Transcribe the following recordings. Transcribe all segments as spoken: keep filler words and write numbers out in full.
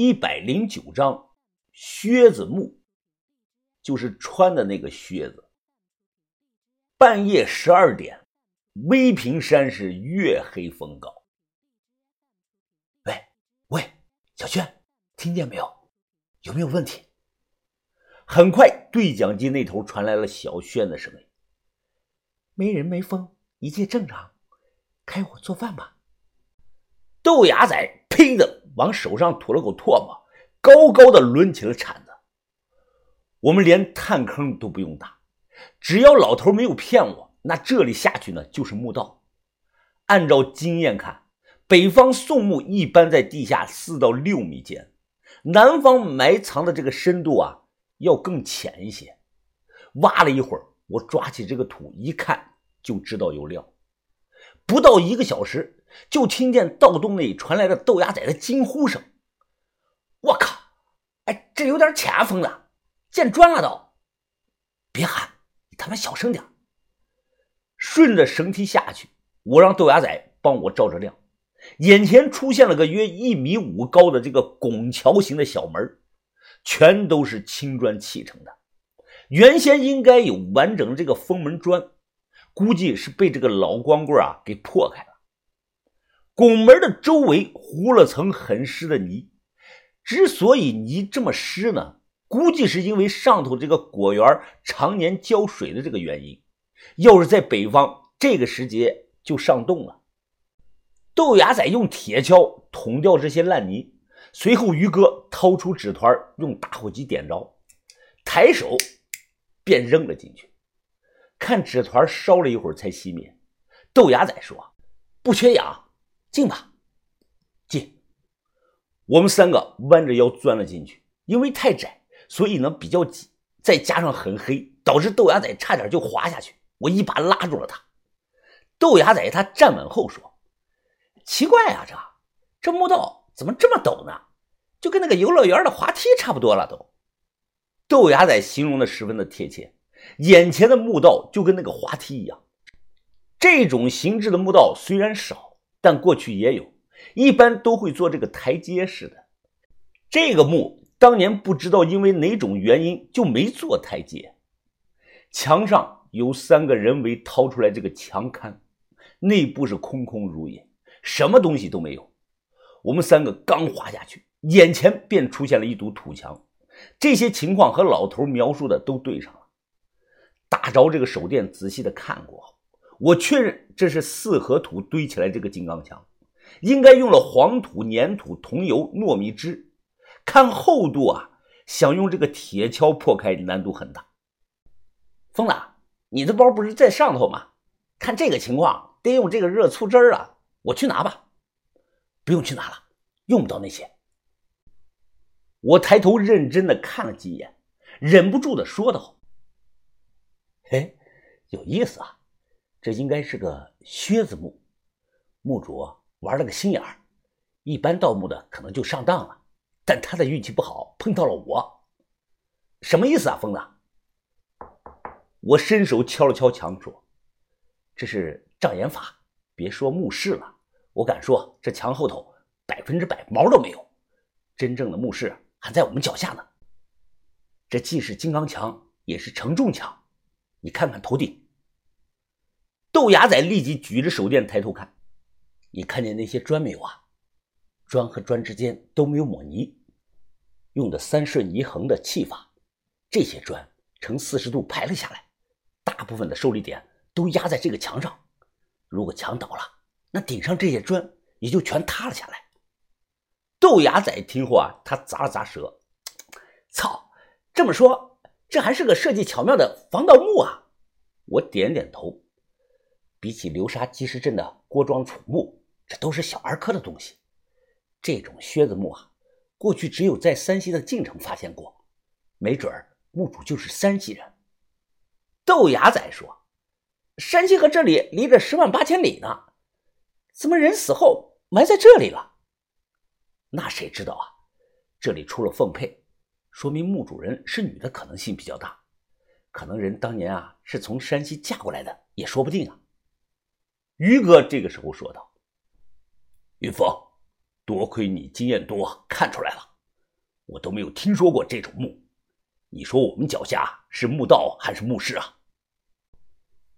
一百零九章靴子墓，就是穿的那个靴子。半夜十二点，威平山是月黑风高。喂喂，小轩，听见没有？有没有问题？很快对讲机那头传来了小轩的声音。没人没风，一切正常，开火做饭吧。豆芽仔呸的往手上吐了口唾沫，高高的抡起了铲子。我们连探坑都不用打，只要老头没有骗我，那这里下去呢就是墓道。按照经验看，北方宋墓一般在地下四到六米间，南方埋藏的这个深度啊要更浅一些。挖了一会儿，我抓起这个土一看就知道有料。不到一个小时，就听见盗洞内传来了豆芽仔的惊呼声。我靠，哎，这有点浅啊，疯子，见砖了都！别喊，你他妈小声点。顺着绳梯下去，我让豆芽仔帮我照着亮。眼前出现了个约一米五高的这个拱桥形的小门，全都是青砖砌成的。原先应该有完整的这个封门砖，估计是被这个老光棍啊给破开了。拱门的周围糊了层很湿的泥，之所以泥这么湿呢，估计是因为上头这个果园常年浇水的这个原因。要是在北方，这个时节就上冻了。豆芽仔用铁锹捅掉这些烂泥，随后于哥掏出纸团用打火机点着，抬手便扔了进去。看纸团烧了一会儿才熄灭，豆芽仔说：“不缺氧。”进吧，进。我们三个弯着腰钻了进去，因为太窄，所以呢比较挤，再加上很黑，导致豆芽仔差点就滑下去。我一把拉住了他。豆芽仔他站稳后说：“奇怪啊，这这墓道怎么这么陡呢？就跟那个游乐园的滑梯差不多了都。”豆芽仔形容的十分的贴切，眼前的墓道就跟那个滑梯一样。这种形制的墓道虽然少，但过去也有，一般都会做这个台阶式的。这个墓当年不知道因为哪种原因就没做台阶。墙上有三个人为掏出来这个墙龛，内部是空空如也，什么东西都没有。我们三个刚滑下去，眼前便出现了一堵土墙。这些情况和老头描述的都对上了。打着这个手电仔细的看过，我确认这是四合土堆起来这个金刚墙，应该用了黄土、粘土、桐油、糯米汁。看厚度啊，想用这个铁锹破开难度很大。疯子，你的包不是在上头吗？看这个情况，得用这个热醋汁儿啊，我去拿吧。不用去拿了，用不到那些。我抬头认真的看了几眼，忍不住的说道：“哎，有意思啊。”这应该是个靴子墓，墓主玩了个心眼儿，一般盗墓的可能就上当了，但他的运气不好，碰到了我。什么意思啊，疯子？我伸手敲了敲墙说：“这是障眼法，别说墓室了，我敢说这墙后头百分之百毛都没有，真正的墓室还在我们脚下呢。这既是金刚墙，也是承重墙，你看看头顶。”豆芽仔立即举着手电抬头看，你看见那些砖没有啊？砖和砖之间都没有抹泥，用的三顺一横的砌法，这些砖呈四十度排了下来，大部分的受力点都压在这个墙上，如果墙倒了，那顶上这些砖也就全塌了下来。豆芽仔听后啊，他砸了砸舌，操，这么说这还是个设计巧妙的防盗墓啊？我点点头。比起流沙积石镇的郭庄楚墓，这都是小儿科的东西。这种靴子墓啊，过去只有在山西的晋城发现过，没准儿墓主就是山西人。豆芽仔说：“山西和这里离着十万八千里呢，怎么人死后埋在这里了？那谁知道啊？这里出了凤配，说明墓主人是女的可能性比较大，可能人当年啊是从山西嫁过来的，也说不定啊。”于哥这个时候说道：“云峰，多亏你经验多，看出来了，我都没有听说过这种墓。你说我们脚下是墓道还是墓室啊？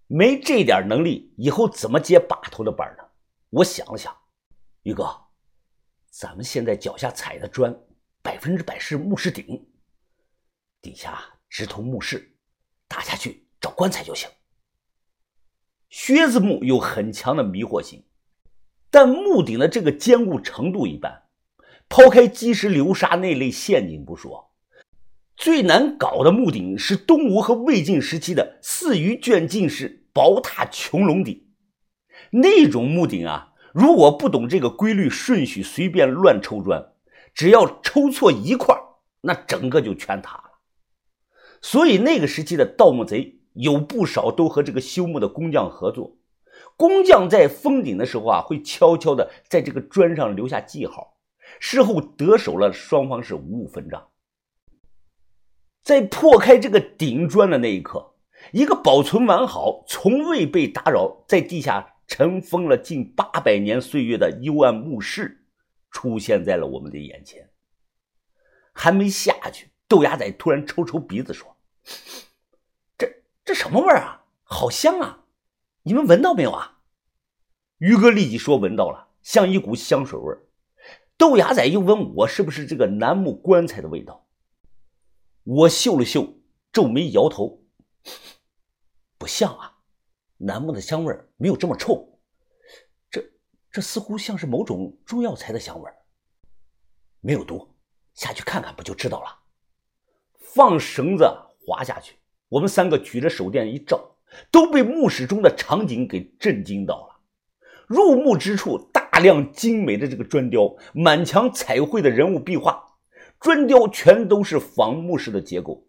没这点能力，以后怎么接把头的班呢？我想了想，于哥，咱们现在脚下踩的砖百分之百是墓室顶，底下直通墓室，打下去找棺材就行。靴子墓有很强的迷惑性，但墓顶的这个坚固程度一般，抛开基石流沙那类陷阱不说，最难搞的墓顶是东吴和魏晋时期的四隅卷进式宝塔穹隆顶。那种墓顶啊，如果不懂这个规律顺序，随便乱抽砖，只要抽错一块，那整个就全塌了。所以那个时期的盗墓贼有不少都和这个修墓的工匠合作，工匠在封顶的时候啊，会悄悄的在这个砖上留下记号，事后得手了，双方是五五分账。在破开这个顶砖的那一刻，一个保存完好、从未被打扰、在地下尘封了近八百年岁月的幽暗墓室出现在了我们的眼前。还没下去，豆芽仔突然抽抽鼻子说，这什么味儿啊？好香啊！你们闻到没有啊？于哥立即说闻到了，像一股香水味儿。豆芽仔又问我是不是这个楠木棺材的味道。我嗅了嗅，皱眉摇头，不像啊，楠木的香味儿没有这么臭，这这似乎像是某种中药材的香味儿，没有毒，下去看看不就知道了。放绳子滑下去。我们三个举着手电一照，都被墓室中的场景给震惊到了。入墓之处，大量精美的这个砖雕，满墙彩绘的人物壁画，砖雕全都是仿墓室的结构，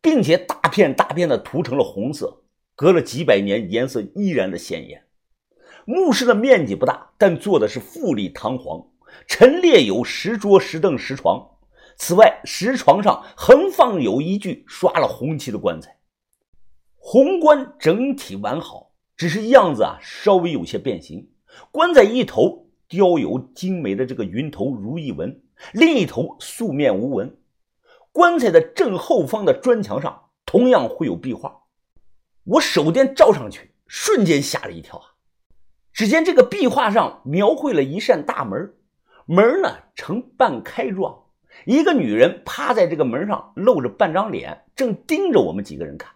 并且大片大片的涂成了红色，隔了几百年颜色依然的鲜艳。墓室的面积不大，但做的是富丽堂皇，陈列有石桌石凳石床，此外石床上横放有一具刷了红漆的棺材。红棺整体完好，只是样子啊稍微有些变形。棺材一头雕有精美的这个云头如意纹，另一头素面无纹。棺材的正后方的砖墙上同样会有壁画。我手电照上去，瞬间吓了一跳啊！只见这个壁画上描绘了一扇大门，门呢呈半开状，一个女人趴在这个门上，露着半张脸，正盯着我们几个人看。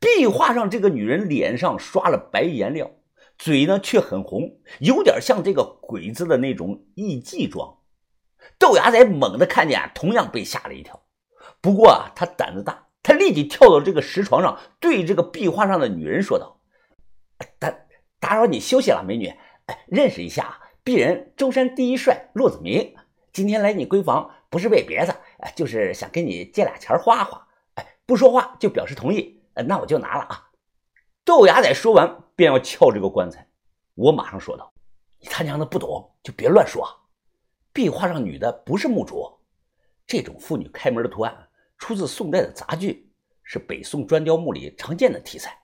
壁画上这个女人脸上刷了白颜料，嘴呢却很红，有点像这个鬼子的那种艺妓妆。豆芽仔猛地看见，同样被吓了一跳。不过啊，他胆子大，他立即跳到这个石床上，对这个壁画上的女人说道：“打打扰你休息了，美女，认识一下，鄙人舟山第一帅骆子明，今天来你闺房不是为别的，就是想跟你借俩钱花花，不说话就表示同意。”那我就拿了啊。豆芽仔说完便要撬这个棺材，我马上说道，你他娘的不懂就别乱说啊，壁画上女的不是墓主，这种妇女开门的图案出自宋代的杂剧，是北宋砖雕墓里常见的题材。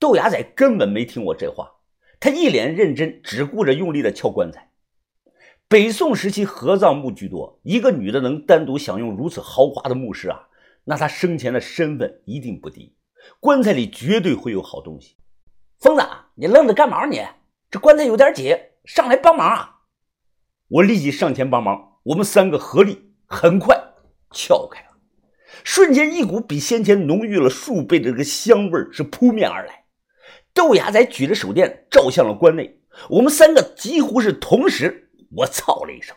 豆芽仔根本没听我这话，他一脸认真，只顾着用力的撬棺材。北宋时期合葬墓居多，一个女的能单独享用如此豪华的墓室啊，那他生前的身份一定不低，棺材里绝对会有好东西。疯子，你愣着干嘛你？这棺材有点挤，上来帮忙啊！我立即上前帮忙，我们三个合力，很快撬开了。瞬间，一股比先前浓郁了数倍的这个香味是扑面而来。豆芽仔举着手电照向了棺内，我们三个几乎是同时，我操了一声。